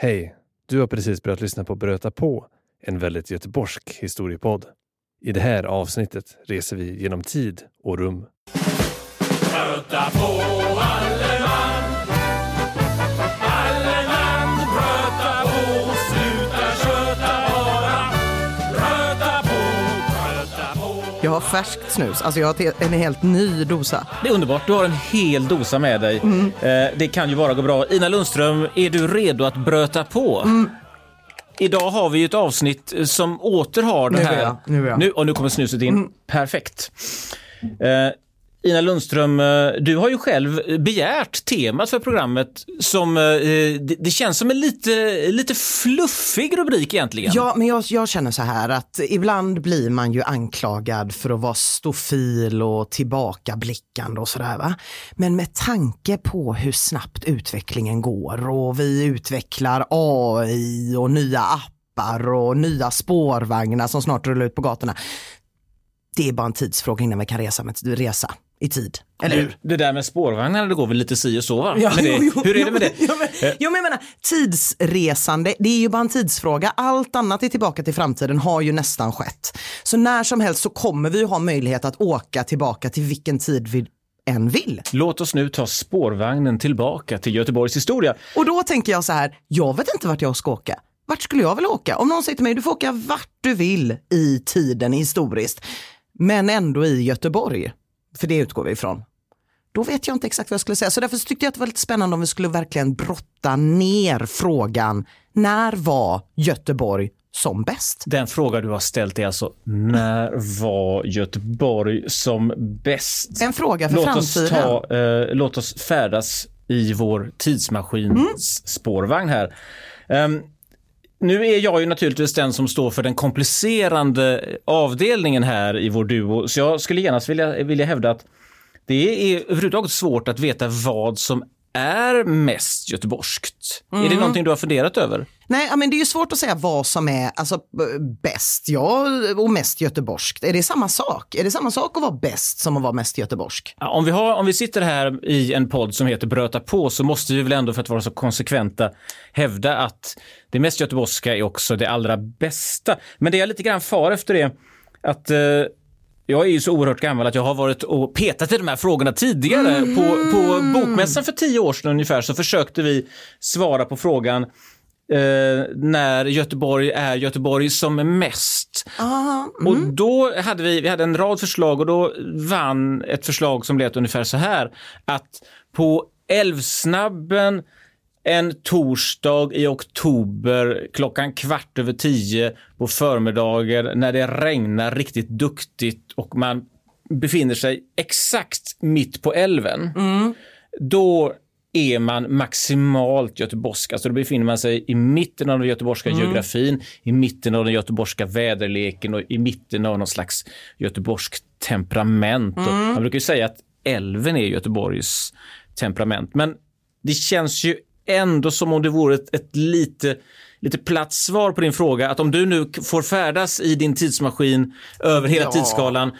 Hej, du har precis börjat lyssna på Bröta på, en väldigt göteborgsk historiepodd. I det här avsnittet reser vi genom tid och rum. Bröta på alle man. Alle man, bröta på, sluta köta bara. Bröta på, bröta på. Jag har färskt snus, alltså jag har en helt ny dosa. Det är underbart, du har en hel dosa med dig. Mm. Det kan ju bara gå bra. Ina Lundström, är du redo att bröta på? Mm. Idag har vi ju ett avsnitt som återhar det här. Nu kommer snuset in. Mm. Perfekt. Ina Lundström, du har ju själv begärt temat för programmet som det känns som en lite fluffig rubrik egentligen. Ja, men jag känner så här att ibland blir man ju anklagad för att vara stofil och tillbakablickande och sådär, va? Men med tanke på hur snabbt utvecklingen går och vi utvecklar AI och nya appar och nya spårvagnar som snart rullar ut på gatorna. Det är bara en tidsfråga innan vi kan resa i tid, eller hur? Det där med spårvagnar, det går väl lite si och så, va? Ja, men det, hur är det med det? Jag menar, tidsresande, det är ju bara en tidsfråga. Allt annat är tillbaka till framtiden, har ju nästan skett. Så när som helst så kommer vi ha möjlighet att åka tillbaka till vilken tid vi än vill. Låt oss nu ta spårvagnen tillbaka till Göteborgs historia. Och då tänker jag så här, jag vet inte vart jag ska åka. Vart skulle jag vilja åka? Om någon säger till mig, du får åka vart du vill i tiden historiskt. Men ändå i Göteborg. För det utgår vi ifrån. Då vet jag inte exakt vad jag skulle säga. Så därför tyckte jag att det var lite spännande om vi skulle verkligen brotta ner frågan. När var Göteborg som bäst? Den fråga du har ställt är alltså, när var Göteborg som bäst? En fråga för framtiden. Låt oss färdas i vår tidsmaskins spårvagn här. Nu är jag ju naturligtvis den som står för den komplicerande avdelningen här i vår duo. Så jag skulle genast vilja hävda att det är överhuvudtaget svårt att veta vad som är mest göteborgskt. Mm. Är det någonting du har funderat över? Nej, men det är ju svårt att säga vad som är alltså, bäst, ja, och mest göteborgskt. Är det samma sak? Är det samma sak att vara bäst som att vara mest göteborgsk? Ja, om vi sitter här i en podd som heter Bröta på, så måste vi väl ändå, för att vara så konsekventa, hävda att det mest göteborgska är också det allra bästa. Men det jag lite grann far efter är att... Jag är ju så oerhört gammal att jag har varit och petat i de här frågorna tidigare. På bokmässan för 10 år sedan ungefär så försökte vi svara på frågan när Göteborg är Göteborg som mest. Och då hade vi hade en rad förslag, och då vann ett förslag som lät ungefär så här. Att på Älvsnabben en torsdag i oktober 10:15 på förmiddagen när det regnar riktigt duktigt och man befinner sig exakt mitt på älven, då är man maximalt göteborgsk. Alltså då befinner man sig i mitten av den göteborgska geografin, i mitten av den göteborgska väderleken och i mitten av någon slags göteborgskt temperament. Och man brukar ju säga att älven är Göteborgs temperament, men det känns ju ändå som om det vore ett lite platt svar på din fråga. Att om du nu får färdas i din tidsmaskin över hela tidsskalan.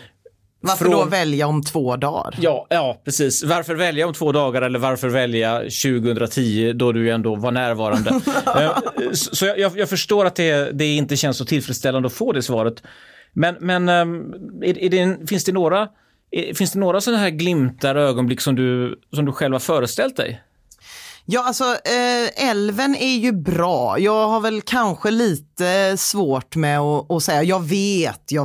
Varför då välja om 2 dagar? Ja, precis. Varför välja om 2 dagar eller varför välja 2010 då du ändå var närvarande? Så jag förstår att det inte känns så tillfredsställande att få det svaret. Men finns det några sådana här glimtar och ögonblick som du själv har föreställt dig? Ja, alltså älven är ju bra. Jag har väl kanske lite svårt med att säga, jag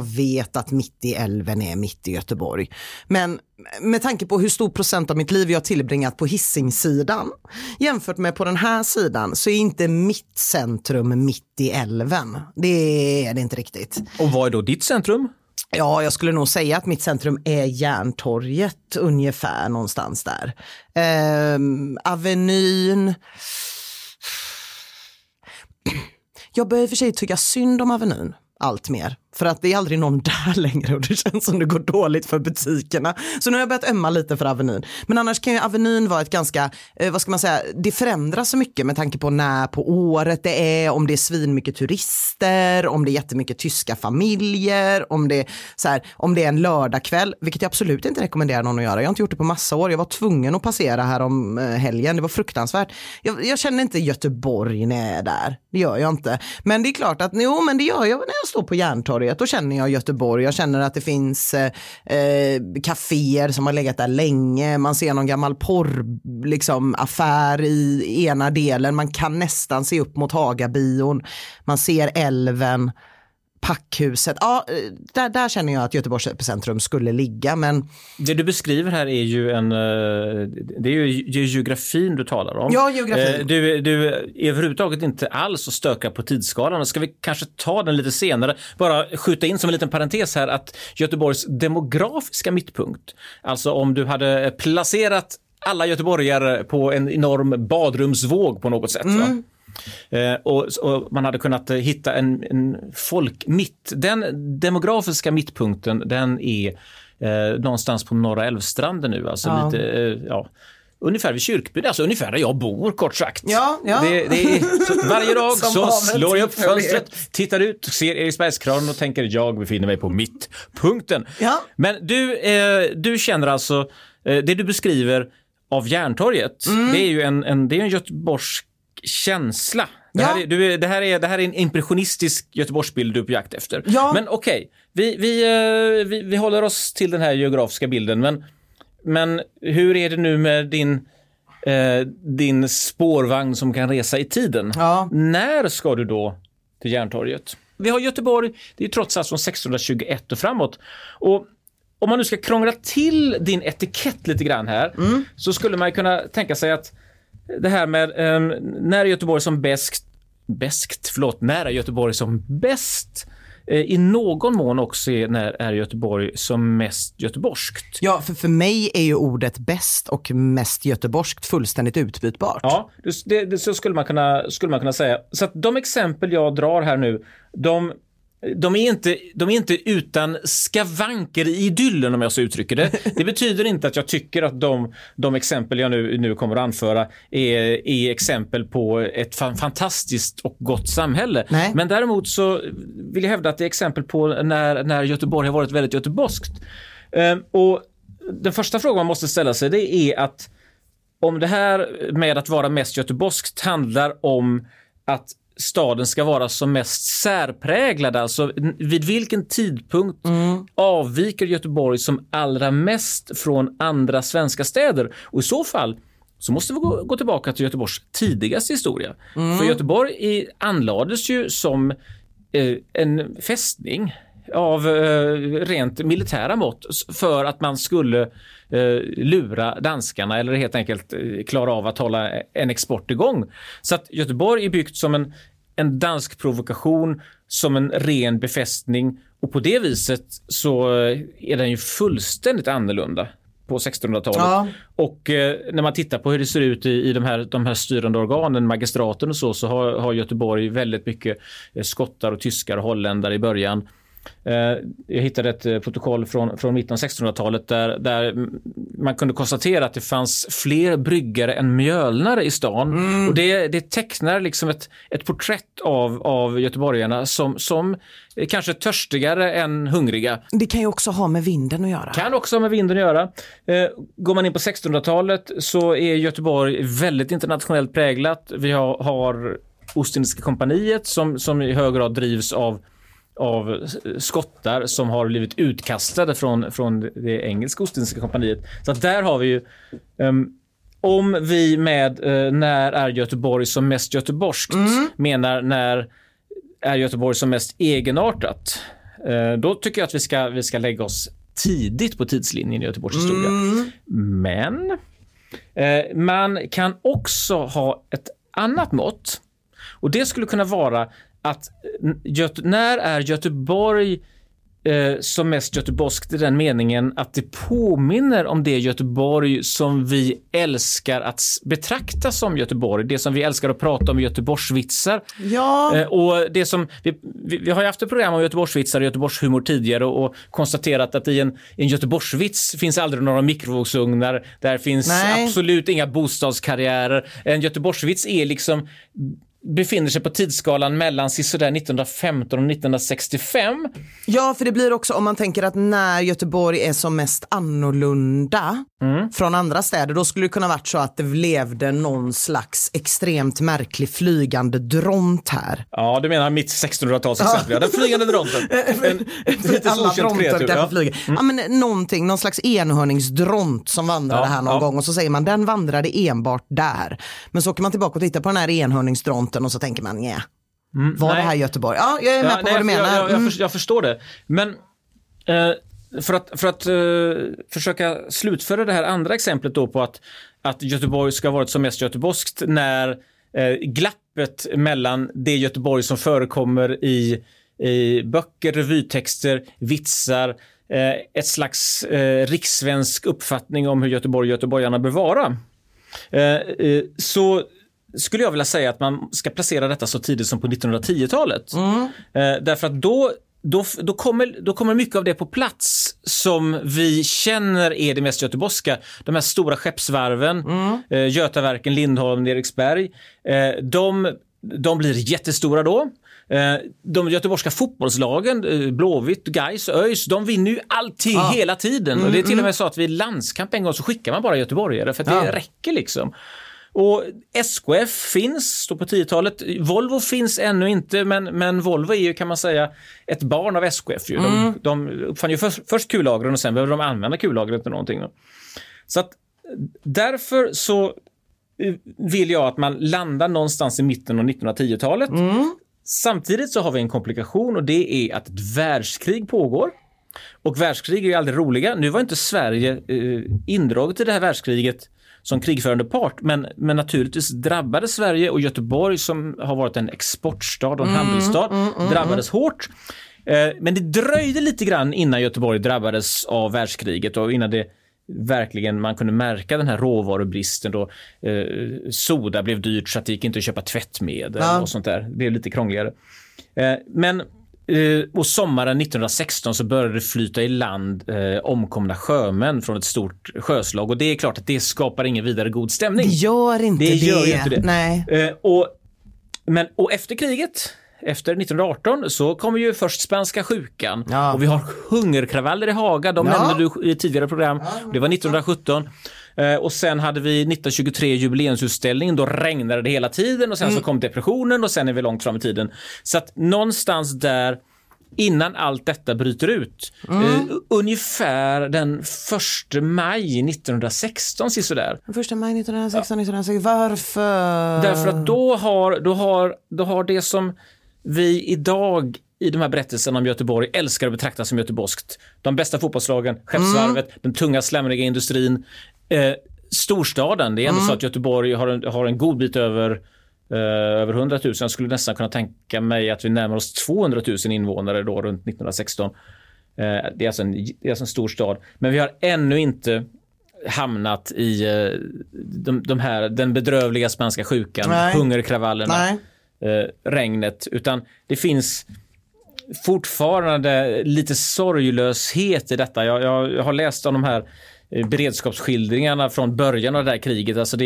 vet att mitt i älven är mitt i Göteborg. Men med tanke på hur stor procent av mitt liv jag tillbringat på Hisingssidan jämfört med på den här sidan, så är inte mitt centrum mitt i älven. Det är det inte riktigt. Och vad är då ditt centrum? Ja, jag skulle nog säga att mitt centrum är Järntorget, ungefär någonstans där. Avenyn. Jag börjar i och för sig tycka synd om Avenyn. allt mer. För att det är aldrig någon där längre och det känns som det går dåligt för butikerna. Så nu har jag börjat ömma lite för Avenyn. Men annars kan ju Avenyn vara ett ganska, vad ska man säga, det förändras så mycket med tanke på när på året det är, om det är svinmycket turister, om det är jättemycket tyska familjer, om det är, så här, om det är en lördagkväll, vilket jag absolut inte rekommenderar någon att göra. Jag har inte gjort det på massa år, jag var tvungen att passera här om helgen, det var fruktansvärt. Jag känner inte Göteborg när jag är där, det gör jag inte. Men det är klart att, jo men det gör jag när jag står på Järntorget. Då känner jag Göteborg, jag känner att det finns kaféer som har legat där länge, man ser någon gammal affär i ena delen, man kan nästan se upp mot Hagabion, man ser älven, Packhuset, ja, där känner jag att Göteborgs epicentrum skulle ligga. Men det du beskriver här är ju geografin du talar om. Ja, geografin. Du är överhuvudtaget inte alls att stöka på tidsskalan. Ska vi kanske ta den lite senare? Bara skjuta in som en liten parentes här att Göteborgs demografiska mittpunkt, alltså om du hade placerat alla göteborgare på en enorm badrumsvåg på något sätt, va? Och man hade kunnat hitta en folkmitt. Den demografiska mittpunkten, den är någonstans på Norra Älvstranden nu, alltså ungefär vid Kyrkby, alltså ungefär där jag bor, kort sagt. Ja. Det är, så varje dag så slår jag upp fönstret, tittar ut, ser Eriksbergskranen och tänker jag befinner mig på mittpunkten. Ja. Men du känner alltså, det du beskriver av Järntorget, det är ju en göteborgsk känsla. Det här är en impressionistisk Göteborgsbild du är på jakt efter. Ja. Men okej, vi håller oss till den här geografiska bilden. Men hur är det nu med din spårvagn som kan resa i tiden? Ja. När ska du då till Järntorget? Vi har Göteborg, det är trots allt från 1621 och framåt. Och om man nu ska krångla till din etikett lite grann här, så skulle man kunna tänka sig att det här med när Göteborg som nära Göteborg som bäst i någon mån också är när är Göteborg som mest göteborgskt. Ja, för mig är ju ordet bäst och mest göteborgskt fullständigt utbytbart. Ja, det så skulle man kunna säga. Så att de exempel jag drar här nu, de är inte utan skavanker i idyllen, om jag så uttrycker det. Det betyder inte att jag tycker att de exempel jag nu kommer att anföra är exempel på ett fantastiskt och gott samhälle. Nej. Men däremot så vill jag hävda att det är exempel på när Göteborg har varit väldigt göteborgskt. Och den första frågan man måste ställa sig, det är att om det här med att vara mest göteborgskt handlar om att staden ska vara som mest särpräglad, alltså vid vilken tidpunkt avviker Göteborg som allra mest från andra svenska städer, och i så fall så måste vi gå tillbaka till Göteborgs tidigaste historia, för Göteborg anlades ju som en fästning av rent militära mått för att man skulle lura danskarna eller helt enkelt klara av att hålla en export igång. Så att Göteborg är byggt som en dansk provokation, som en ren befästning, och på det viset så är den ju fullständigt annorlunda på 1600-talet. Ja. Och när man tittar på hur det ser ut i de här styrande organen, magistraten och så har Göteborg väldigt mycket skottar och tyskar och holländare i början. Jag hittade ett protokoll från mitten av 1600-talet där man kunde konstatera att det fanns fler bryggare än mjölnare i stan, och det tecknar liksom ett porträtt av göteborgarna som kanske törstigare än hungriga. Det kan ju också ha med vinden att göra. Går man in på 1600-talet så är Göteborg väldigt internationellt präglat. Vi har Ostindiska kompaniet som i hög grad drivs av skottar som har blivit utkastade från det engelska Ostindiska kompaniet. Så att där har vi ju om vi med när är Göteborg som mest göteborgskt menar när är Göteborg som mest egenartat, då tycker jag att vi ska lägga oss tidigt på tidslinjen i Göteborgs historia. Men man kan också ha ett annat mått, och det skulle kunna vara att när är Göteborg som mest göteborgskt i den meningen att det påminner om det Göteborg som vi älskar att betrakta som Göteborg. Det som vi älskar att prata om, Göteborgsvitsar. Ja. Och det som vi har ju haft ett program om Göteborgsvitsar och Göteborgshumor tidigare och konstaterat att i en Göteborgsvits finns aldrig några mikrovågsugnar. Där finns absolut inga bostadskarriärer. En Göteborgsvits är liksom... befinner sig på tidsskalan mellan sådär 1915 och 1965. Ja, för det blir också, om man tänker att när Göteborg är som mest annorlunda från andra städer, då skulle det kunna varit så att det levde någon slags extremt märklig flygande dront här. Ja, du menar mitt 1600-tals exempel. Ja. Den flygande dronten. Alla dronter kan flyga. Ja, men någon slags enhörningsdront som vandrade här någon gång, och så säger man, den vandrade enbart där. Men så åker man tillbaka och tittar på den här enhörningsdronten och så tänker man, var det här Göteborg? Ja, jag är med på vad du menar. Jag förstår det. Men för att försöka slutföra det här andra exemplet då på att Göteborg ska ha varit som mest göteborgskt när glappet mellan det Göteborg som förekommer i böcker, revytexter, vitsar, ett slags rikssvensk uppfattning om hur Göteborg och göteborgarna bör vara. Så skulle jag vilja säga att man ska placera detta så tidigt som på 1910-talet. Därför att då kommer mycket av det på plats som vi känner är det mest göteborgska. De här stora skeppsvarven, Götaverken, Lindholm, Eriksberg, de blir jättestora då. De göteborgska fotbollslagen, Blåvitt, GAIS, ÖIS, de vinner ju allting hela tiden. Och det är till och med så att vid landskamp en gång så skickar man bara göteborgare för att det räcker liksom. Och SKF finns då på 10-talet. Volvo finns ännu inte, men Volvo är ju, kan man säga, ett barn av SKF. Ju. De uppfann ju först kullagren och sen behöver de använda kullagren till någonting. Då. Så att därför så vill jag att man landar någonstans i mitten av 1910-talet. Samtidigt så har vi en komplikation, och det är att ett världskrig pågår. Och världskrig är ju aldrig roliga. Nu var inte Sverige indraget i det här världskriget som krigförande part, men naturligtvis drabbade Sverige, och Göteborg som har varit en exportstad och en handelsstad drabbades hårt. Men det dröjde lite grann innan Göteborg drabbades av världskriget och innan det verkligen man kunde märka den här råvarubristen då. Soda blev dyrt så att det gick inte att köpa tvättmedel och sånt där. Det blev lite krångligare. Och sommaren 1916 så började det flyta i land omkomna sjömän från ett stort sjöslag, och det är klart att det skapar ingen vidare god stämning. Det gör inte det. Nej. Och efter kriget, efter 1918, så kommer ju först spanska sjukan och vi har hungerkravaller i Haga, de nämnde du i tidigare program, det var 1917. Och sen hade vi 1923 jubileumsutställningen, då regnade det hela tiden, och sen så kom depressionen, och sen är vi långt fram i tiden. Så att någonstans där innan allt detta bryter ut, ungefär den 1 maj 1916 sådär. 1 maj 1916, 1916. Varför? Därför att då har det som vi idag i de här berättelserna om Göteborg älskar att betrakta som göteborgskt. De bästa fotbollslagen, skeppsvarvet, den tunga slämmriga industrin, storstaden. Det är ändå så att Göteborg har en god bit över 100 000. Jag skulle nästan kunna tänka mig att vi närmar oss 200 000 invånare då runt 1916. Det är alltså en stor stad. Men vi har ännu inte hamnat i den bedrövliga spanska sjukan, hungerkravallerna. Nej. Regnet, utan det finns fortfarande lite sorglöshet i detta. Jag har läst om de här beredskapsskildringarna från början av det här kriget. Alltså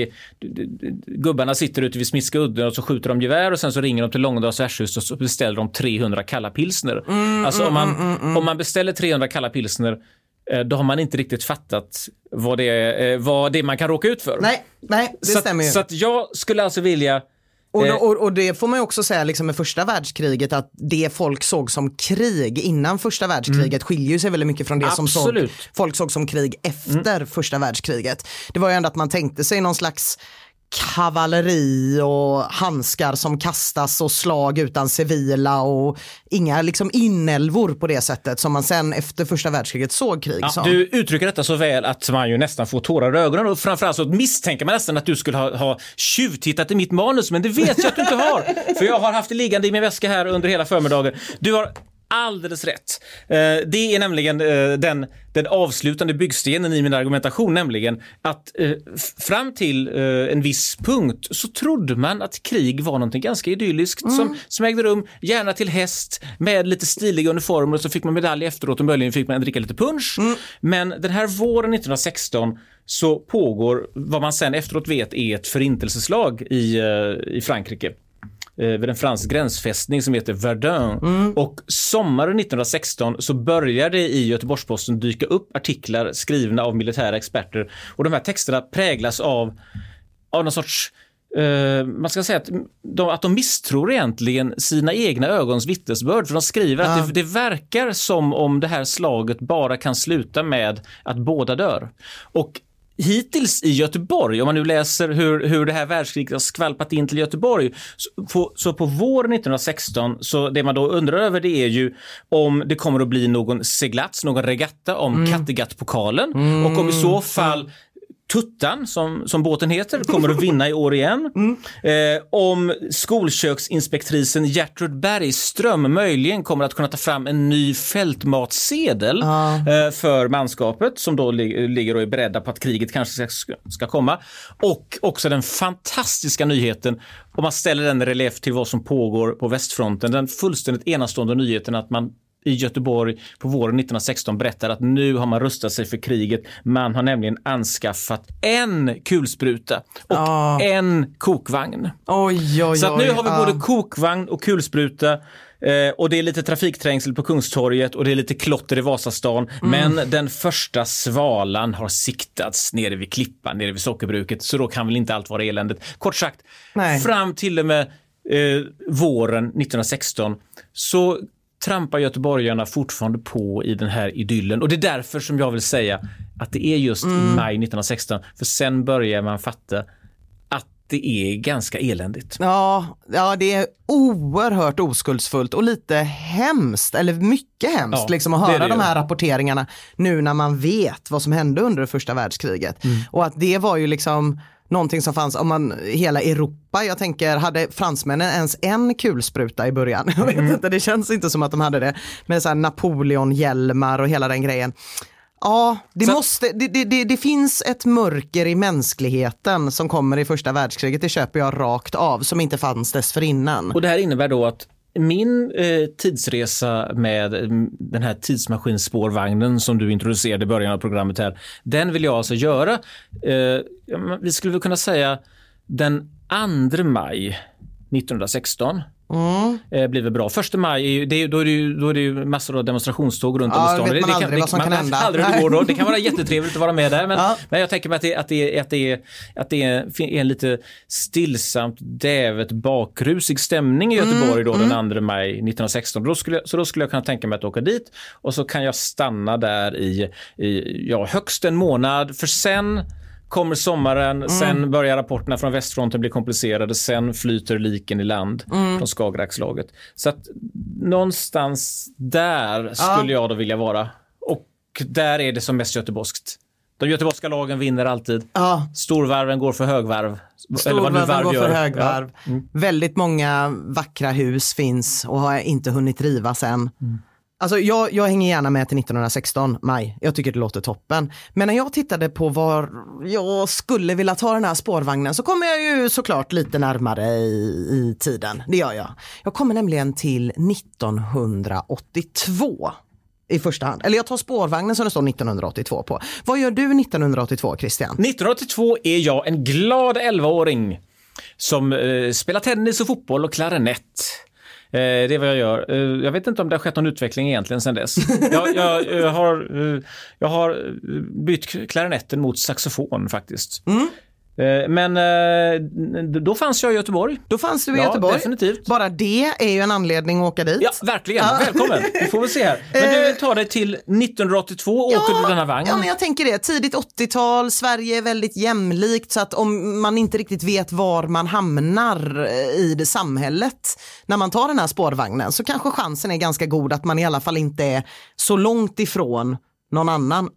gubbarna sitter ute vid Smiska udden och så skjuter de gevär, och sen så ringer de till Långdals värdshus och så beställer de 300 kalla pilsner. Alltså om man beställer 300 kalla pilsner, då har man inte riktigt fattat vad det är man kan råka ut för. Nej, det stämmer ju. Så att jag skulle alltså vilja... Och det får man ju också säga liksom med första världskriget, att det folk såg som krig innan första världskriget skiljer sig väldigt mycket från det som folk såg som krig efter första världskriget. Det var ju ändå att man tänkte sig någon slags kavalleri och handskar som kastas och slag utan civila och inga liksom inälvor på det sättet som man sen efter första världskriget såg krig som. Du uttrycker detta så väl att man ju nästan får tårar i ögonen, och framförallt så misstänker man nästan att du skulle ha tjuvtittat i mitt manus, men det vet jag att du inte har, för jag har haft det liggande i min väska här under hela förmiddagen. Du har alldeles rätt. Det är nämligen den avslutande byggstenen i min argumentation, nämligen att fram till en viss punkt så trodde man att krig var någonting ganska idylliskt som ägde rum, gärna till häst med lite stiliga uniformer, och så fick man medalj efteråt och möjligen fick man dricka lite punsch. Men den här våren 1916 så pågår vad man sen efteråt vet är ett förintelseslag i Frankrike, vid en fransk gränsfästning som heter Verdun. Och sommaren 1916 så började i Göteborgsposten dyka upp artiklar skrivna av militära experter, och de här texterna präglas av någon sorts man ska säga att de misstror egentligen sina egna ögons vittnesbörd, för de skriver att det verkar som om det här slaget bara kan sluta med att båda dör. Och hittills i Göteborg, om man nu läser hur det här världskriget har skvalpat in till Göteborg, så på våren 1916, så det man då undrar över, det är ju om det kommer att bli någon seglats, någon regatta om Kattegattpokalen, och om i så fall Tuttan, som båten heter, kommer att vinna i år igen. Om skolköksinspektrisen Gertrud Bergström möjligen kommer att kunna ta fram en ny fältmatsedel för manskapet, som då ligger och är beredda på att kriget kanske ska komma. Och också den fantastiska nyheten, om man ställer den i relief till vad som pågår på västfronten, den fullständigt enastående nyheten att man i Göteborg på våren 1916 berättar att nu har man rustat sig för kriget. Man har nämligen anskaffat en kulspruta och en kokvagn. Oj, så att nu har vi både kokvagn och kulspruta, och det är lite trafikträngsel på Kungstorget och det är lite klotter i Vasastan. Men den första svalan har siktats nere vid Klippan, nere vid sockerbruket, så då kan väl inte allt vara eländet. Kort sagt, fram till och med våren 1916 så trampar göteborgarna fortfarande på i den här idyllen. Och det är därför som jag vill säga att det är just i maj 1916. För sen börjar man fatta att det är ganska eländigt. Ja, det är oerhört oskuldsfullt och lite hemskt, eller mycket hemskt, att höra det. De här rapporteringarna nu när man vet vad som hände under det första världskriget. Och att det var ju någonting som fanns om man hela Europa. Jag tänker, hade fransmännen ens en kulspruta i början? Jag vet inte, det känns inte som att de hade det. Med så här Napoleon-hjälmar och hela den grejen. Ja, det finns ett mörker i mänskligheten som kommer i första världskriget. Det köper jag rakt av, som inte fanns dessförinnan. Och det här innebär då att min tidsresa med den här tidsmaskinspårvagnen som du introducerade i början av programmet här, den vill jag alltså göra. Vi skulle väl kunna säga den 2 maj 1916 blir väl bra. 1 maj, då är det ju massor av demonstrationståg runt om i stan. Det kan vara jättetrevligt att vara med där, men jag tänker mig att det är en lite stillsamt, dävet, bakrusig stämning i Göteborg då den 2 maj 1916. Då skulle jag kunna tänka mig att åka dit, och så kan jag stanna där i högst en månad, för sen kommer sommaren, sen börjar rapporterna från västfronten bli komplicerade, sen flyter liken i land från Skagerrakslaget. Så att någonstans där skulle jag då vilja vara. Och där är det som mest göteborgskt. De göteborgska lagen vinner alltid. Storvarven går för högvarv. Ja. Väldigt många vackra hus finns och har inte hunnit rivas än. Alltså jag hänger gärna med till 1916 maj. Jag tycker det låter toppen. Men när jag tittade på var jag skulle vilja ta den här spårvagnen, så kommer jag ju såklart lite närmare i tiden. Det gör jag. Jag kommer nämligen till 1982 i första hand. Eller jag tar spårvagnen som det står 1982 på. Vad gör du 1982, Christian? 1982 är jag en glad 11-åring som spelar tennis och fotboll och klarinett. Det är vad jag gör. Jag vet inte om det har skett någon utveckling egentligen sedan dess. Jag har bytt klarinetten mot saxofon faktiskt. Men då fanns jag i Göteborg. Då fanns du i Göteborg. Definitivt. Bara det är ju en anledning att åka dit. Ja, verkligen. Välkommen. Vi får väl se här. Men du tar dig till 1982, åker du den här vagnen? Ja, men jag tänker det. Tidigt 80-tal, Sverige är väldigt jämlikt, så att om man inte riktigt vet var man hamnar i det samhället när man tar den här spårvagnen, så kanske chansen är ganska god att man i alla fall inte är så långt ifrån någon annan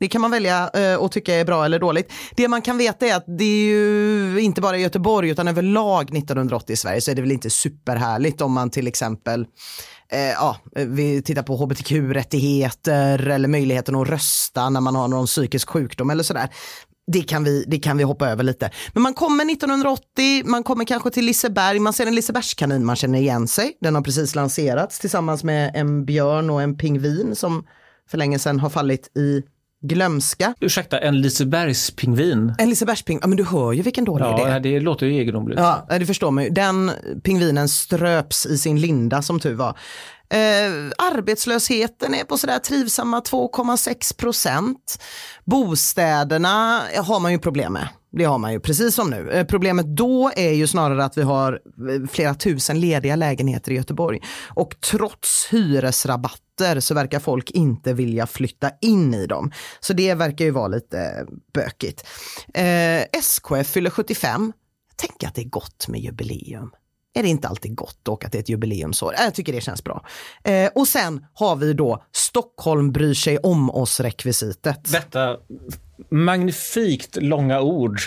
Det kan man välja och tycka är bra eller dåligt. Det man kan veta är att det är ju inte bara i Göteborg utan överlag 1980 i Sverige så är det väl inte superhärligt om man till exempel vi tittar på hbtq-rättigheter eller möjligheten att rösta när man har någon psykisk sjukdom eller sådär. Det kan vi hoppa över lite. Men man kommer 1980, man kommer kanske till Liseberg. Man ser en Lisebergskanin, man känner igen sig. Den har precis lanserats tillsammans med en björn och en pingvin som för länge sedan har fallit i glömska. Ursäkta, en Lisebergspingvin? En Lisebergspingvin, ja men du hör ju vilken dålig idé. Ja, det låter ju egendomligt. Ja, det förstår man ju. Den pingvinen ströps i sin linda som tur var. Arbetslösheten är på sådär trivsamma 2,6%. Bostäderna har man ju problem med. Det har man ju, precis som nu. Problemet då är ju snarare att vi har flera tusen lediga lägenheter i Göteborg. Och trots hyresrabatter så verkar folk inte vilja flytta in i dem. Så det verkar ju vara lite bökigt. SKF fyller 75. Tänk att det är gott med jubileum. Är det inte alltid gott att åka till ett jubileumsår? Jag tycker det känns bra. Och sen har vi då Stockholm bryr sig om oss-rekvisitet. Detta magnifikt långa ord.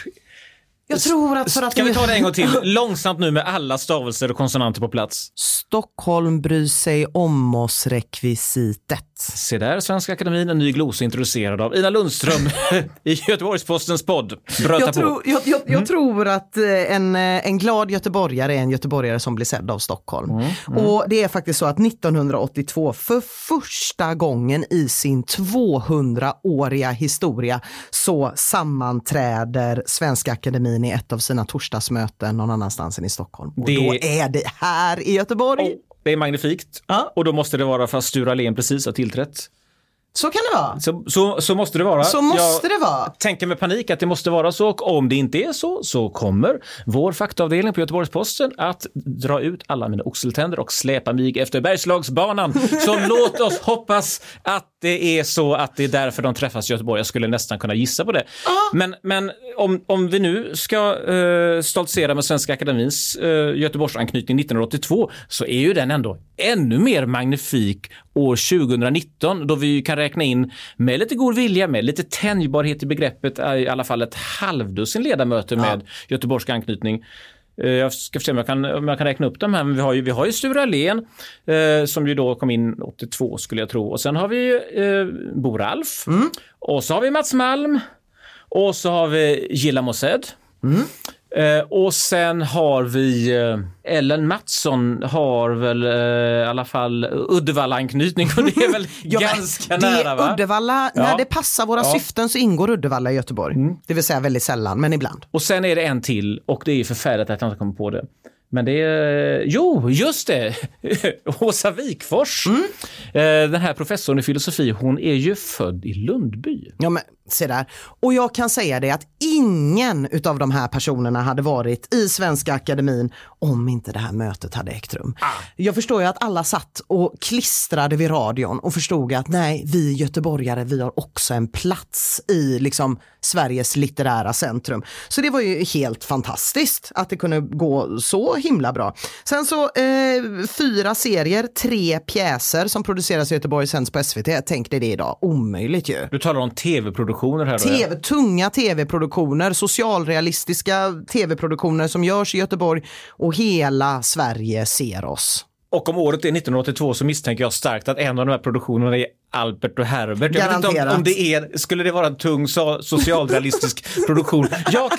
Jag tror att för att kan vi ta det en gång till? Långsamt nu med alla stavelser och konsonanter på plats. Stockholm bryr sig om oss-rekvisitet. Se där, Svenska Akademin, en ny glos introducerad av Ina Lundström i Göteborgspostens podd. Jag tror att en glad göteborgare är en göteborgare som blir sedd av Stockholm. Och det är faktiskt så att 1982 för första gången i sin 200-åriga historia så sammanträder Svenska Akademin i ett av sina torsdagsmöten någon annanstans än i Stockholm. Och då är det här i Göteborg. Det är magnifikt. Ja. Och då måste det vara för att Sture Allén precis har tillträtt. Så kan det vara. Så måste det vara. Så måste det vara. Jag tänker med panik att det måste vara så. Och om det inte är så, så kommer vår faktaavdelning på Göteborgs-Posten att dra ut alla mina oxeltänder och släpa mig efter Bergslagsbanan. Så låt oss hoppas att det är så att det är därför de träffas i Göteborg. Jag skulle nästan kunna gissa på det. Men om vi nu ska stoltsera med Svenska Akademins Göteborgsanknytning 1982 så är ju den ändå ännu mer magnifik år 2019 då vi kan räkna in med lite god vilja, med lite tänjbarhet i begreppet, i alla fall ett halvdussin ledamöter med göteborgska anknytning. Jag ska se om jag kan räkna upp dem här, men vi har ju Sture Allén som ju då kom in 82 skulle jag tro, och sen har vi ju Bo Ralf, och så har vi Mats Malm, och så har vi Gilla Mossed, och sen har vi Ellen Mattsson har väl i alla fall Uddevalla-anknytning, och det är väl ganska nära, va? Uddevalla, när det passar våra syften så ingår Uddevalla i Göteborg. Det vill säga väldigt sällan, men ibland. Och sen är det en till, och det är förfärligt att jag inte kommer på det. Men det är... Jo, just det! Åsa Wikfors. Den här professorn i filosofi, hon är ju född i Lundby. Ja, men se där. Och jag kan säga det att ingen utav de här personerna hade varit i Svenska Akademin om inte det här mötet hade ägt rum. Jag förstår ju att alla satt och klistrade vid radion och förstod att nej, vi göteborgare, vi har också en plats i liksom Sveriges litterära centrum. Så det var ju helt fantastiskt att det kunde gå så himla bra. Sen så 4 serier, 3 pjäser som produceras i Göteborg sänds på SVT. Tänk dig det idag. Omöjligt ju. Du talar om tv-produktioner här. Tunga tv-produktioner, socialrealistiska tv-produktioner som görs i Göteborg och hela Sverige ser oss. Och om året är 1982 så misstänker jag starkt att en av de här produktionerna är Albert och Herbert. Jag vet inte om det är, skulle det vara en tung socialrealistisk produktion? Jag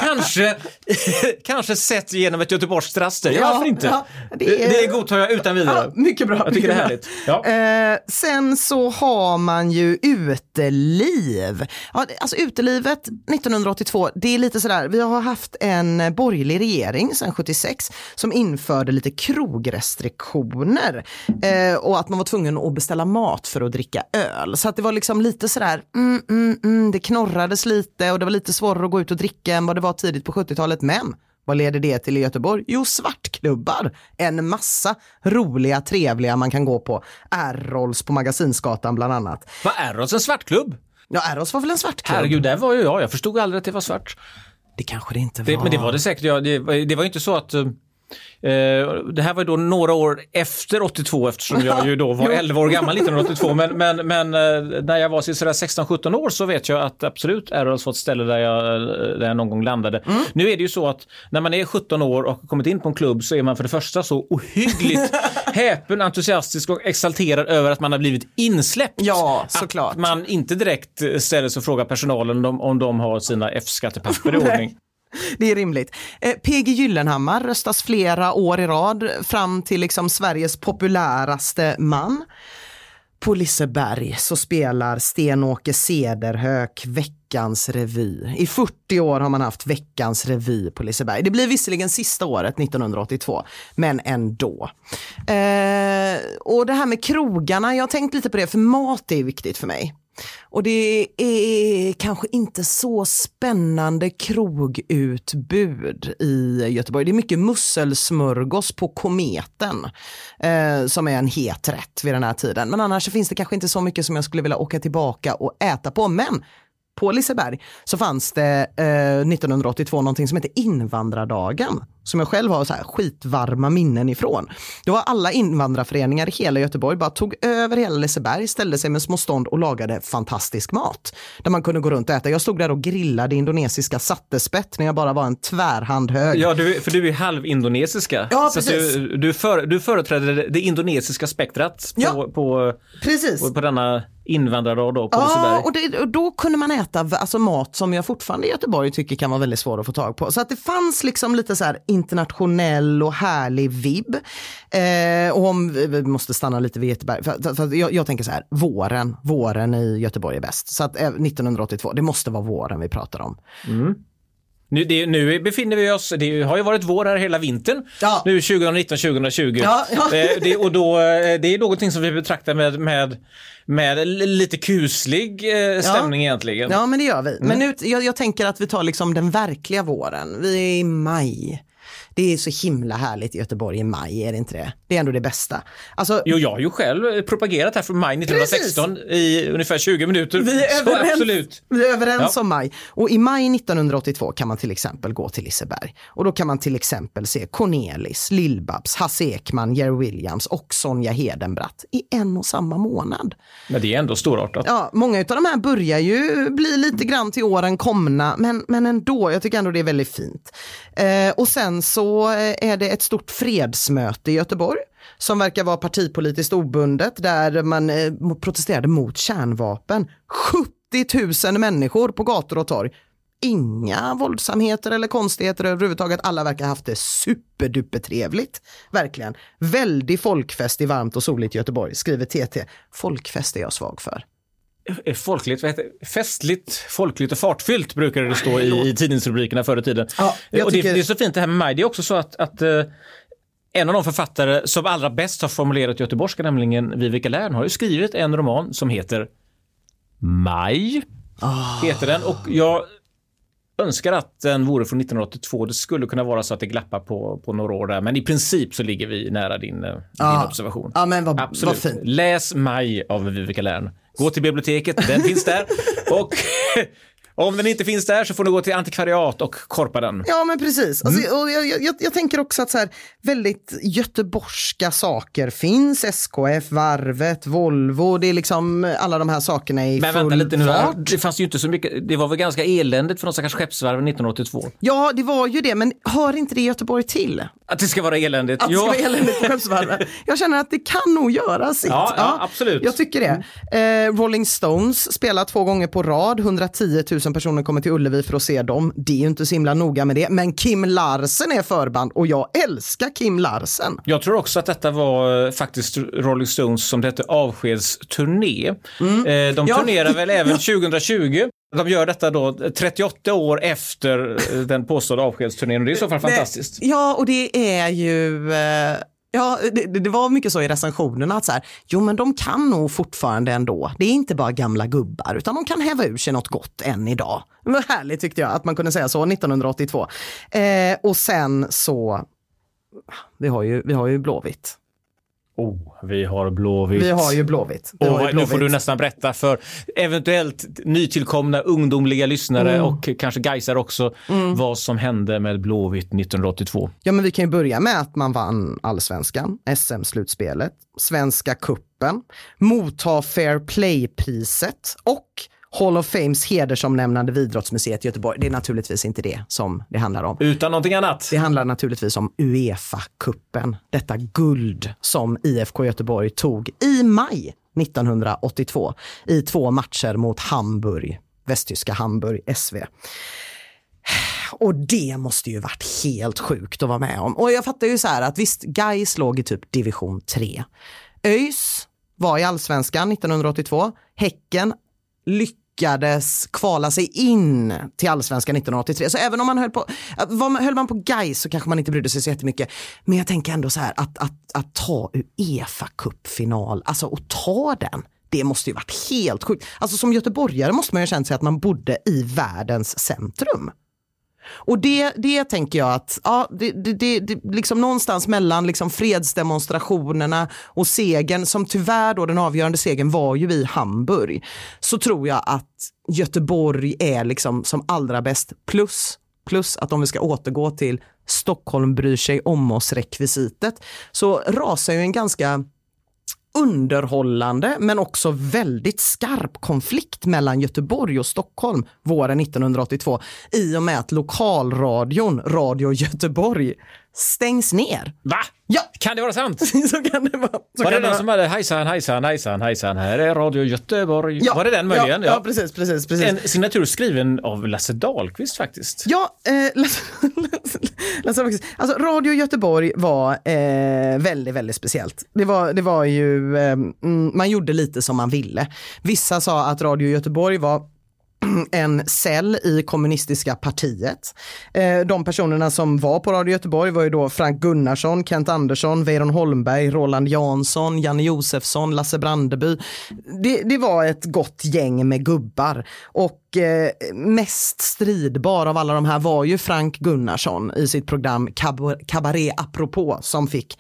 kanske sett genom ett Göteborgsraster. Ja, varför inte? Ja, det godtar jag utan vidare. Ja, mycket bra. Jag tycker det är härligt. Ja. Sen så har man ju Uteliv. Ja, alltså Utelivet 1982, det är lite sådär, vi har haft en borgerlig regering sedan 76 som införde lite krogrestriktioner och att man var tvungen att beställa mat för att dricka öl. Så att det var liksom lite sådär det knorrades lite och det var lite svårare att gå ut och dricka än vad det var tidigt på 70-talet. Men vad leder det till i Göteborg? Jo, svartklubbar. En massa roliga, trevliga man kan gå på. Errols på Magasinsgatan bland annat. Vad är Errols, en svartklubb? Ja, Errols var väl en svartklubb? Herregud, där var ju jag. Jag förstod aldrig att det var svart. Det kanske det inte var. Men det var det säkert. Det var ju inte så att... Det här var då några år efter 82, eftersom jag ju då var 11 år gammal 1982, men när jag var sådär 16-17 år så vet jag att absolut Errols var ett ställe där jag någon gång landade. Mm. Nu är det ju så att när man är 17 år och kommit in på en klubb så är man för det första så ohyggligt häpen, entusiastisk och exalterad över att man har blivit insläppt. Ja, såklart. Att man inte direkt ställer sig och frågar personalen om de har sina F-skattepapper i ordning. Det är rimligt. PG Gyllenhammar röstas flera år i rad fram till liksom Sveriges populäraste man. På Liseberg så spelar Sten-Åke Cederhök veckans revy. I 40 år har man haft veckans revy på Liseberg. Det blir visserligen sista året, 1982, men ändå. Och det här med krogarna, jag har tänkt lite på det, för mat är viktigt för mig. Och det är kanske inte så spännande krogutbud i Göteborg. Det är mycket musselsmörgås på Kometen som är en het rätt vid den här tiden. Men annars finns det kanske inte så mycket som jag skulle vilja åka tillbaka och äta på. Men på Liseberg så fanns det 1982 någonting som heter Invandrardagen, som jag själv har så här skitvarma minnen ifrån. Då var alla invandrarföreningar i hela Göteborg bara tog över hela Liseberg, ställde sig med små stånd och lagade fantastisk mat där man kunde gå runt och äta. Jag stod där och grillade indonesiska sattespett när jag bara var en tvärhand hög. Ja, för du är halvindonesiska. Ja, så precis. Du företräder det indonesiska spektrat på denna invandrardag då på Liseberg. Och då kunde man äta mat som jag fortfarande i Göteborg tycker kan vara väldigt svår att få tag på. Så att det fanns liksom lite så här internationell och härlig vibb. Och om vi måste stanna lite vid Göteborg. För jag tänker så här, våren i Göteborg är bäst. Så att 1982, det måste vara våren vi pratar om. Mm. Nu befinner vi oss, det har ju varit vår här hela vintern, nu 2019-2020. Ja. Det är någonting som vi betraktar med lite kuslig stämning egentligen. Ja, men det gör vi. Mm. Men nu, jag tänker att vi tar liksom den verkliga våren. Vi är i maj. Det är så himla härligt i Göteborg i maj, är det inte det? Det är ändå det bästa. Alltså, jag har ju själv propagerat här från maj 1916 i ungefär 20 minuter. Vi är överens om maj. Och i maj 1982 kan man till exempel gå till Liseberg. Och då kan man till exempel se Cornelis, Lill-Babs, Hasse Ekman, Jerry Williams och Sonja Hedenbratt i en och samma månad. Men det är ändå storartat. Ja, många av de här börjar ju bli lite grann till åren komna. Men ändå, jag tycker ändå det är väldigt fint. Och sen så är det ett stort fredsmöte i Göteborg som verkar vara partipolitiskt obundet, där man protesterade mot kärnvapen. 70 000 människor på gator och torg. Inga våldsamheter eller konstigheter överhuvudtaget. Alla verkar ha haft det superdupertrevligt. Verkligen. Väldigt folkfest i varmt och soligt Göteborg, skriver TT. Folkfest är jag svag för. Folkligt, vad heter det? Festligt, folkligt och fartfyllt brukade det stå i tidningsrubrikerna förr i tiden. Ja, det är så fint det här med mig. Det är också så att en av de författare som allra bäst har formulerat göteborgska, nämligen Vivica Lärn, har ju skrivit en roman som heter Maj. Heter den, och jag önskar att den vore från 1982. Det skulle kunna vara så att det glappar på några år där. Men i princip så ligger vi nära din observation. Ja, men vad fint. Läs Maj av Vivica Lärn. Gå till biblioteket, den finns där. Och om den inte finns där så får du gå till antikvariat och korpa den. Ja, men precis. Alltså, och jag tänker också att så här, väldigt göteborgska saker finns. SKF, Varvet, Volvo, det är liksom alla de här sakerna i men full vänta lite nu, fart. Det fanns ju inte så mycket, det var väl ganska eländigt för någon stackars skeppsvarv 1982. Ja, det var ju det, men hör inte det Göteborg till? Att det ska vara eländigt. Att det ska vara eländigt på skeppsvarven. Jag känner att det kan nog göra sitt. Ja, absolut. Jag tycker det. Rolling Stones spelar 2 gånger på rad, 110 000 personer kommer till Ullevi för att se dem. Det är ju inte så himla noga med det. Men Kim Larsen är förband och jag älskar Kim Larsen. Jag tror också att detta var faktiskt Rolling Stones som det hette avskedsturné. Mm. De turnerar väl även 2020. De gör detta då 38 år efter den påstådda avskedsturnén, och det är så fantastiskt. Ja, och det är ju... Ja, det var mycket så i recensionerna att så här, jo men de kan nog fortfarande ändå. Det är inte bara gamla gubbar utan de kan häva ur sig något gott än idag. Det var härligt tyckte jag att man kunde säga så 1982. Och sen så, vi har ju Blåvitt. Vi har Blåvitt. Vi har ju Blåvitt. Nu får du nästan berätta för eventuellt nytillkomna ungdomliga lyssnare och kanske GAISare också vad som hände med Blåvitt 1982. Ja, men vi kan ju börja med att man vann Allsvenskan, SM-slutspelet, Svenska kuppen, mottar Fair Play-priset och Hall of Fames hedersomnämnande vid idrottsmuseet i Göteborg. Det är naturligtvis inte det som det handlar om. Utan någonting annat. Det handlar naturligtvis om UEFA-kuppen. Detta guld som IFK Göteborg tog i maj 1982 i 2 matcher mot Hamburg, västtyska Hamburg SV. Och det måste ju varit helt sjukt att vara med om. Och jag fattar ju så här att visst, GAIS låg i typ division 3. ÖIS var i Allsvenskan 1982. Häcken lyckades kvala sig in till Allsvenskan 1983. Så även om man höll man på GAIS så kanske man inte brydde sig så jättemycket. Men jag tänker ändå så här, att ta UEFA-cupfinal, alltså att ta den, det måste ju varit helt sjukt. Alltså som göteborgare måste man ju känna sig att man bodde i världens centrum. Och det tänker jag att ja, det liksom någonstans mellan liksom fredsdemonstrationerna och segern, som tyvärr då den avgörande segern var ju i Hamburg, så tror jag att Göteborg är liksom som allra bäst, plus att om vi ska återgå till Stockholm bryr sig om oss rekvisitet, så rasar ju en ganska underhållande men också väldigt skarp konflikt mellan Göteborg och Stockholm våren 1982 i och med att lokalradion Radio Göteborg stängs ner. Va? Ja. Kan det vara sant? Så kan det vara. Så var det någon som hade hejsan, här är Radio Göteborg. Ja. Var det den möjligen? Ja. precis. En signatur skriven av Lasse Dahlqvist faktiskt. Ja, Lasse Dahlqvist. Alltså Radio Göteborg var väldigt, väldigt speciellt. Det var ju, man gjorde lite som man ville. Vissa sa att Radio Göteborg var en cell i kommunistiska partiet. De personerna som var på Radio Göteborg var ju då Frank Gunnarsson, Kent Andersson, Veron Holmberg, Roland Jansson, Janne Josefsson, Lasse Brandeby. Det var ett gott gäng med gubbar. Och mest stridbar av alla de här var ju Frank Gunnarsson i sitt program Cabaret apropå, som fick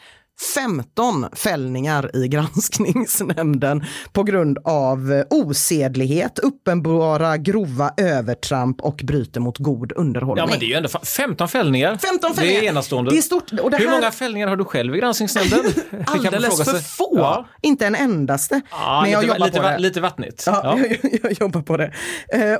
15 fällningar i granskningsnämnden på grund av osedlighet, uppenbara grova övertramp och bryter mot god underhållning. Ja, men det är ju ändå 15 fällningar. 15 fällningar. Det är enastående. Det är stort. Och det här... Hur många fällningar har du själv i granskningsnämnden? Alldeles för få. Ja. Inte en endaste. Ja, men jag jobbar på det. Lite vattnigt. Ja, ja. Jag jobbar på det.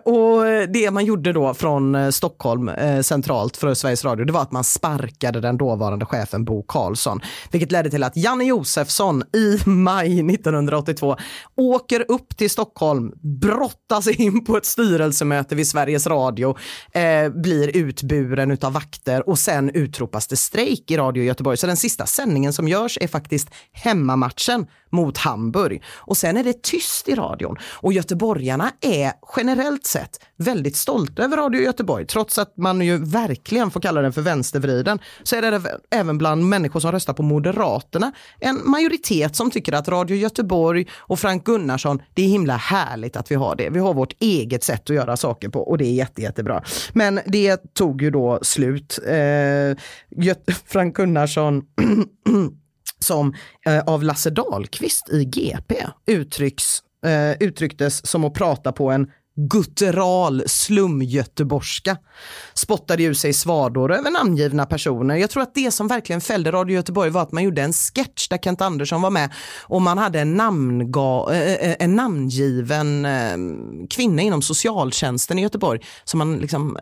Och det man gjorde då från Stockholm centralt för Sveriges Radio, det var att man sparkade den dåvarande chefen Bo Karlsson, vilket ledde till att Janne Josefsson i maj 1982 åker upp till Stockholm, brottas in på ett styrelsemöte vid Sveriges Radio, blir utburen utav vakter och sen utropas det strejk i Radio Göteborg. Så den sista sändningen som görs är faktiskt hemmamatchen mot Hamburg. Och sen är det tyst i radion. Och göteborgarna är generellt sett väldigt stolta över Radio Göteborg. Trots att man ju verkligen får kalla den för vänstervriden, så är det även bland människor som röstar på Moderaterna en majoritet som tycker att Radio Göteborg och Frank Gunnarsson, det är himla härligt att vi har det. Vi har vårt eget sätt att göra saker på och det är jättebra. Men det tog ju då slut. Frank Gunnarsson som av Lasse Dahlqvist i GP uttrycktes som att prata på en guttural slumgöteborska, spottade ju sig svador över namngivna personer. Jag tror att det som verkligen fällde Radio Göteborg var att man gjorde en sketch där Kent Andersson var med och man hade en namngiven kvinna inom socialtjänsten i Göteborg som man liksom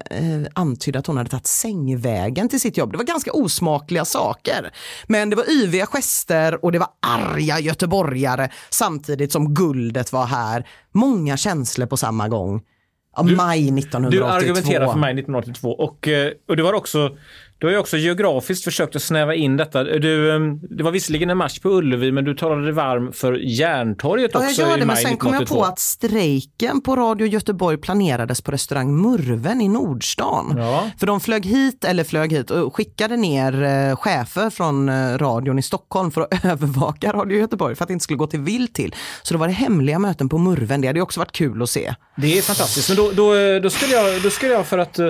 antydde att hon hade tagit sängvägen till sitt jobb. Det var ganska osmakliga saker, men det var yviga gester och det var arga göteborgare samtidigt som guldet var här. Många känslor på samma gång. Maj 1982. Du argumenterar för maj 1982 och du har också geografiskt försökt att snäva in detta. Det var visserligen en match på Ullevi, men du talade dig varm för Järntorget också i maj 1982. Ja, men sen kom jag på att strejken på Radio Göteborg planerades på restaurang Murven i Nordstan. Ja. För de flög hit och skickade ner chefer från radion i Stockholm för att övervaka Radio Göteborg för att det inte skulle gå till vilt till. Så då var det hemliga möten på Murven. Det hade ju också varit kul att se. Det är fantastiskt. Men då skulle jag för att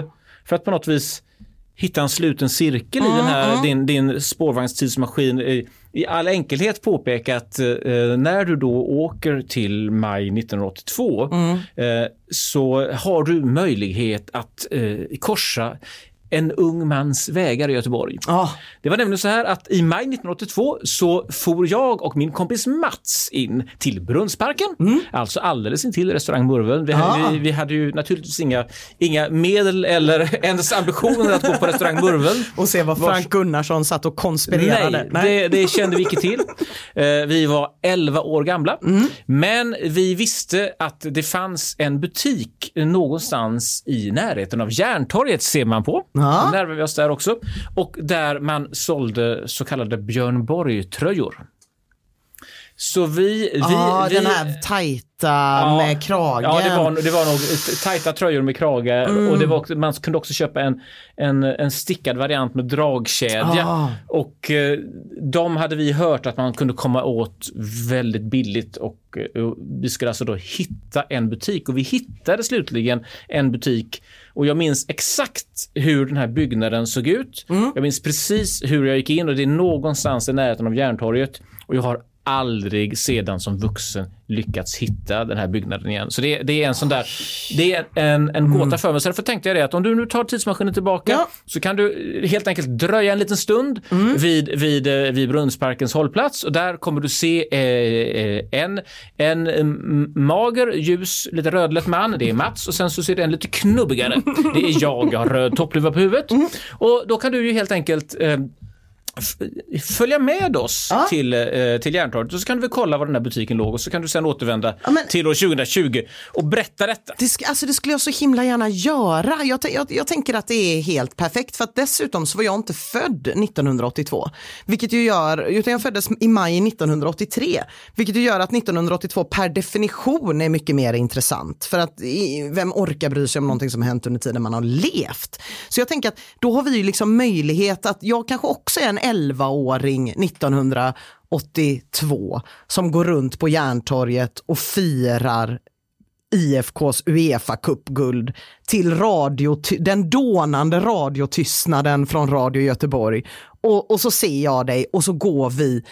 på något vis hitta en sluten cirkel i den här, din spårvagnstidsmaskin i all enkelhet påpeka att när du då åker till maj 1982 så har du möjlighet att korsa en ung mans vägar i Göteborg. Oh. Det var nämligen så här att i maj 1982 så for jag och min kompis Mats in till Brunnsparken. Mm. Alltså alldeles in till restaurang Murvel. Vi hade ju naturligtvis inga medel eller ens ambitioner att gå på restaurang Murvel. Och se vad Frank Gunnarsson satt och konspirerade. Nej. Det kände vi inte till. Vi var 11 år gamla. Mm. Men vi visste att det fanns en butik någonstans i närheten av Järntorget, ser man på. Då närmade vi oss där också. Och där man sålde så kallade Björn Borg-tröjor. Så vi den här tajta med kragen. Ja, det var nog tajta tröjor med kragar. Och det var, man kunde också köpa en stickad variant med dragkedja. Och de hade vi hört att man kunde komma åt väldigt billigt. Och vi skulle alltså då hitta en butik. Och vi hittade slutligen en butik. Och jag minns exakt hur den här byggnaden såg ut. Jag minns precis hur jag gick in. Och det är någonstans i närheten av Järntorget. Och jag har aldrig sedan som vuxen lyckats hitta den här byggnaden igen. Så det är en sån där, det är en gåta för mig. Så därför tänkte jag det att om du nu tar tidsmaskinen tillbaka så kan du helt enkelt dröja en liten stund vid Brunnsparkens hållplats, och där kommer du se en mager, ljus, lite rödlätt man. Det är Mats, och sen så ser det en lite knubbigare. Det är jag har röd toppluva på huvudet. Och då kan du ju helt enkelt följa med oss till Järntorget, och så kan du kolla var den här butiken låg, och så kan du sen återvända till år 2020 och berätta detta. Det skulle jag så himla gärna göra. Jag tänker att det är helt perfekt, för att dessutom så var jag inte född 1982, vilket ju gör, utan jag föddes i maj 1983, vilket ju gör att 1982 per definition är mycket mer intressant, för att vem orkar bry sig om någonting som hänt under tiden man har levt. Så jag tänker att då har vi ju liksom möjlighet att jag kanske också är en 11-åring 1982 som går runt på Järntorget och firar IFKs UEFA-cupguld till den dånande radiotystnaden från Radio Göteborg. Och så ser jag dig, och så går vi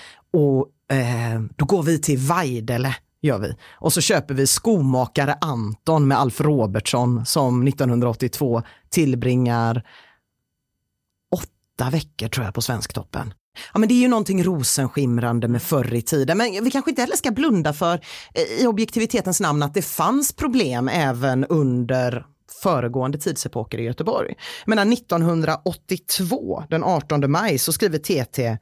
då går vi till Vajdele, gör vi. Och så köper vi skomakare Anton med Alf Robertsson, som 1982 tillbringar 8 veckor tror jag på Svensktoppen. Ja, men det är ju någonting rosenskimrande med förr i tiden. Men vi kanske inte heller ska blunda för i objektivitetens namn att det fanns problem även under föregående tidsepoker i Göteborg. Men 1982, den 18 maj, så skriver TT: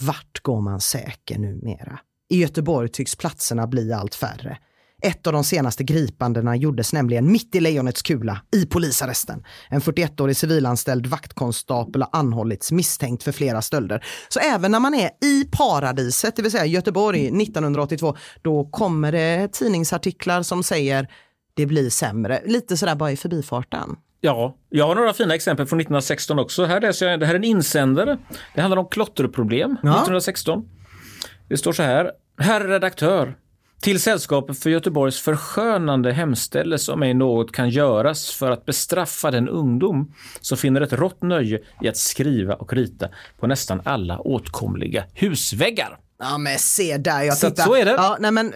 vart går man säker numera? I Göteborg tycks platserna bli allt färre. Ett av de senaste gripandena gjordes nämligen mitt i Lejonets kula i polisarresten. En 41-årig civilanställd vaktkonstapel har anhållits misstänkt för flera stölder. Så även när man är i paradiset, det vill säga Göteborg 1982, då kommer det tidningsartiklar som säger det blir sämre. Lite sådär bara i förbifarten. Ja, jag har några fina exempel från 1916 också. Här läser jag, det här är en insändare. Det handlar om klotterproblem 1916. Det står så här: herr redaktör, till sällskapet för Göteborgs förskönande hemställelse om ej något kan göras för att bestraffa den ungdom som finner ett rått nöje i att skriva och rita på nästan alla åtkomliga husväggar. Ja, men se där, jag tittar. Så är det. Ja, nej, men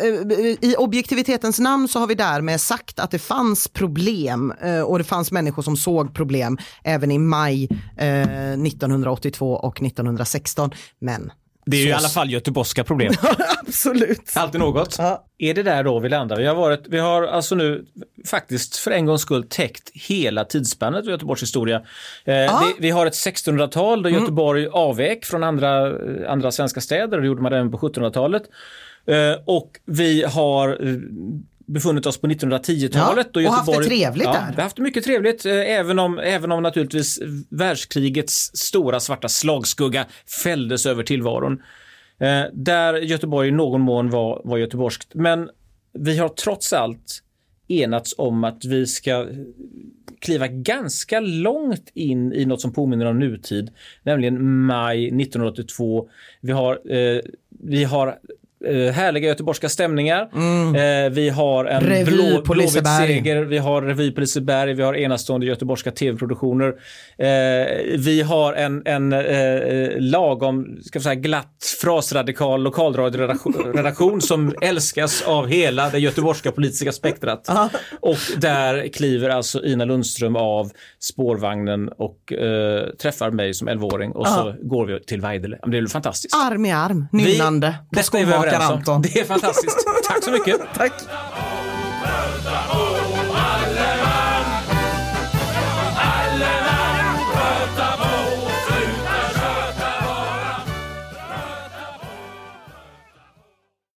i objektivitetens namn så har vi därmed sagt att det fanns problem, och det fanns människor som såg problem även i maj 1982 och 1916, men det är ju i alla fall göteborgska problem. Absolut. Alltid något. Ja. Är det där då vi landar? Vi har alltså nu faktiskt för en gångs skull täckt hela tidsspannet i Göteborgs historia. Vi har ett 1600-tal där Göteborg avvek från andra svenska städer. Det gjorde man även på 1700-talet. Och vi har befunnit oss på 1910-talet. Ja, och haft det trevligt där. Vi har haft det mycket trevligt, även om naturligtvis världskrigets stora svarta slagskugga fälldes över tillvaron. Där Göteborg i någon mån var göteborgskt. Men vi har trots allt enats om att vi ska kliva ganska långt in i något som påminner om nutid. Nämligen maj 1982. Vi har härliga göteborgska stämningar. Vi har en Blåvitt-seger, vi har revy på Liseberg, vi har enastående göteborgska tv-produktioner. Vi har en lagom, ska vi säga, glatt frasradikal lokalradioredaktion som älskas av hela det göteborgska politiska spektrat. Och där kliver alltså Ina Lundström av spårvagnen och träffar mig som 11-åring och så går vi till Weidele. Det är fantastiskt. Arm i arm, nynnande. Det är fantastiskt. Tack så mycket. Tack.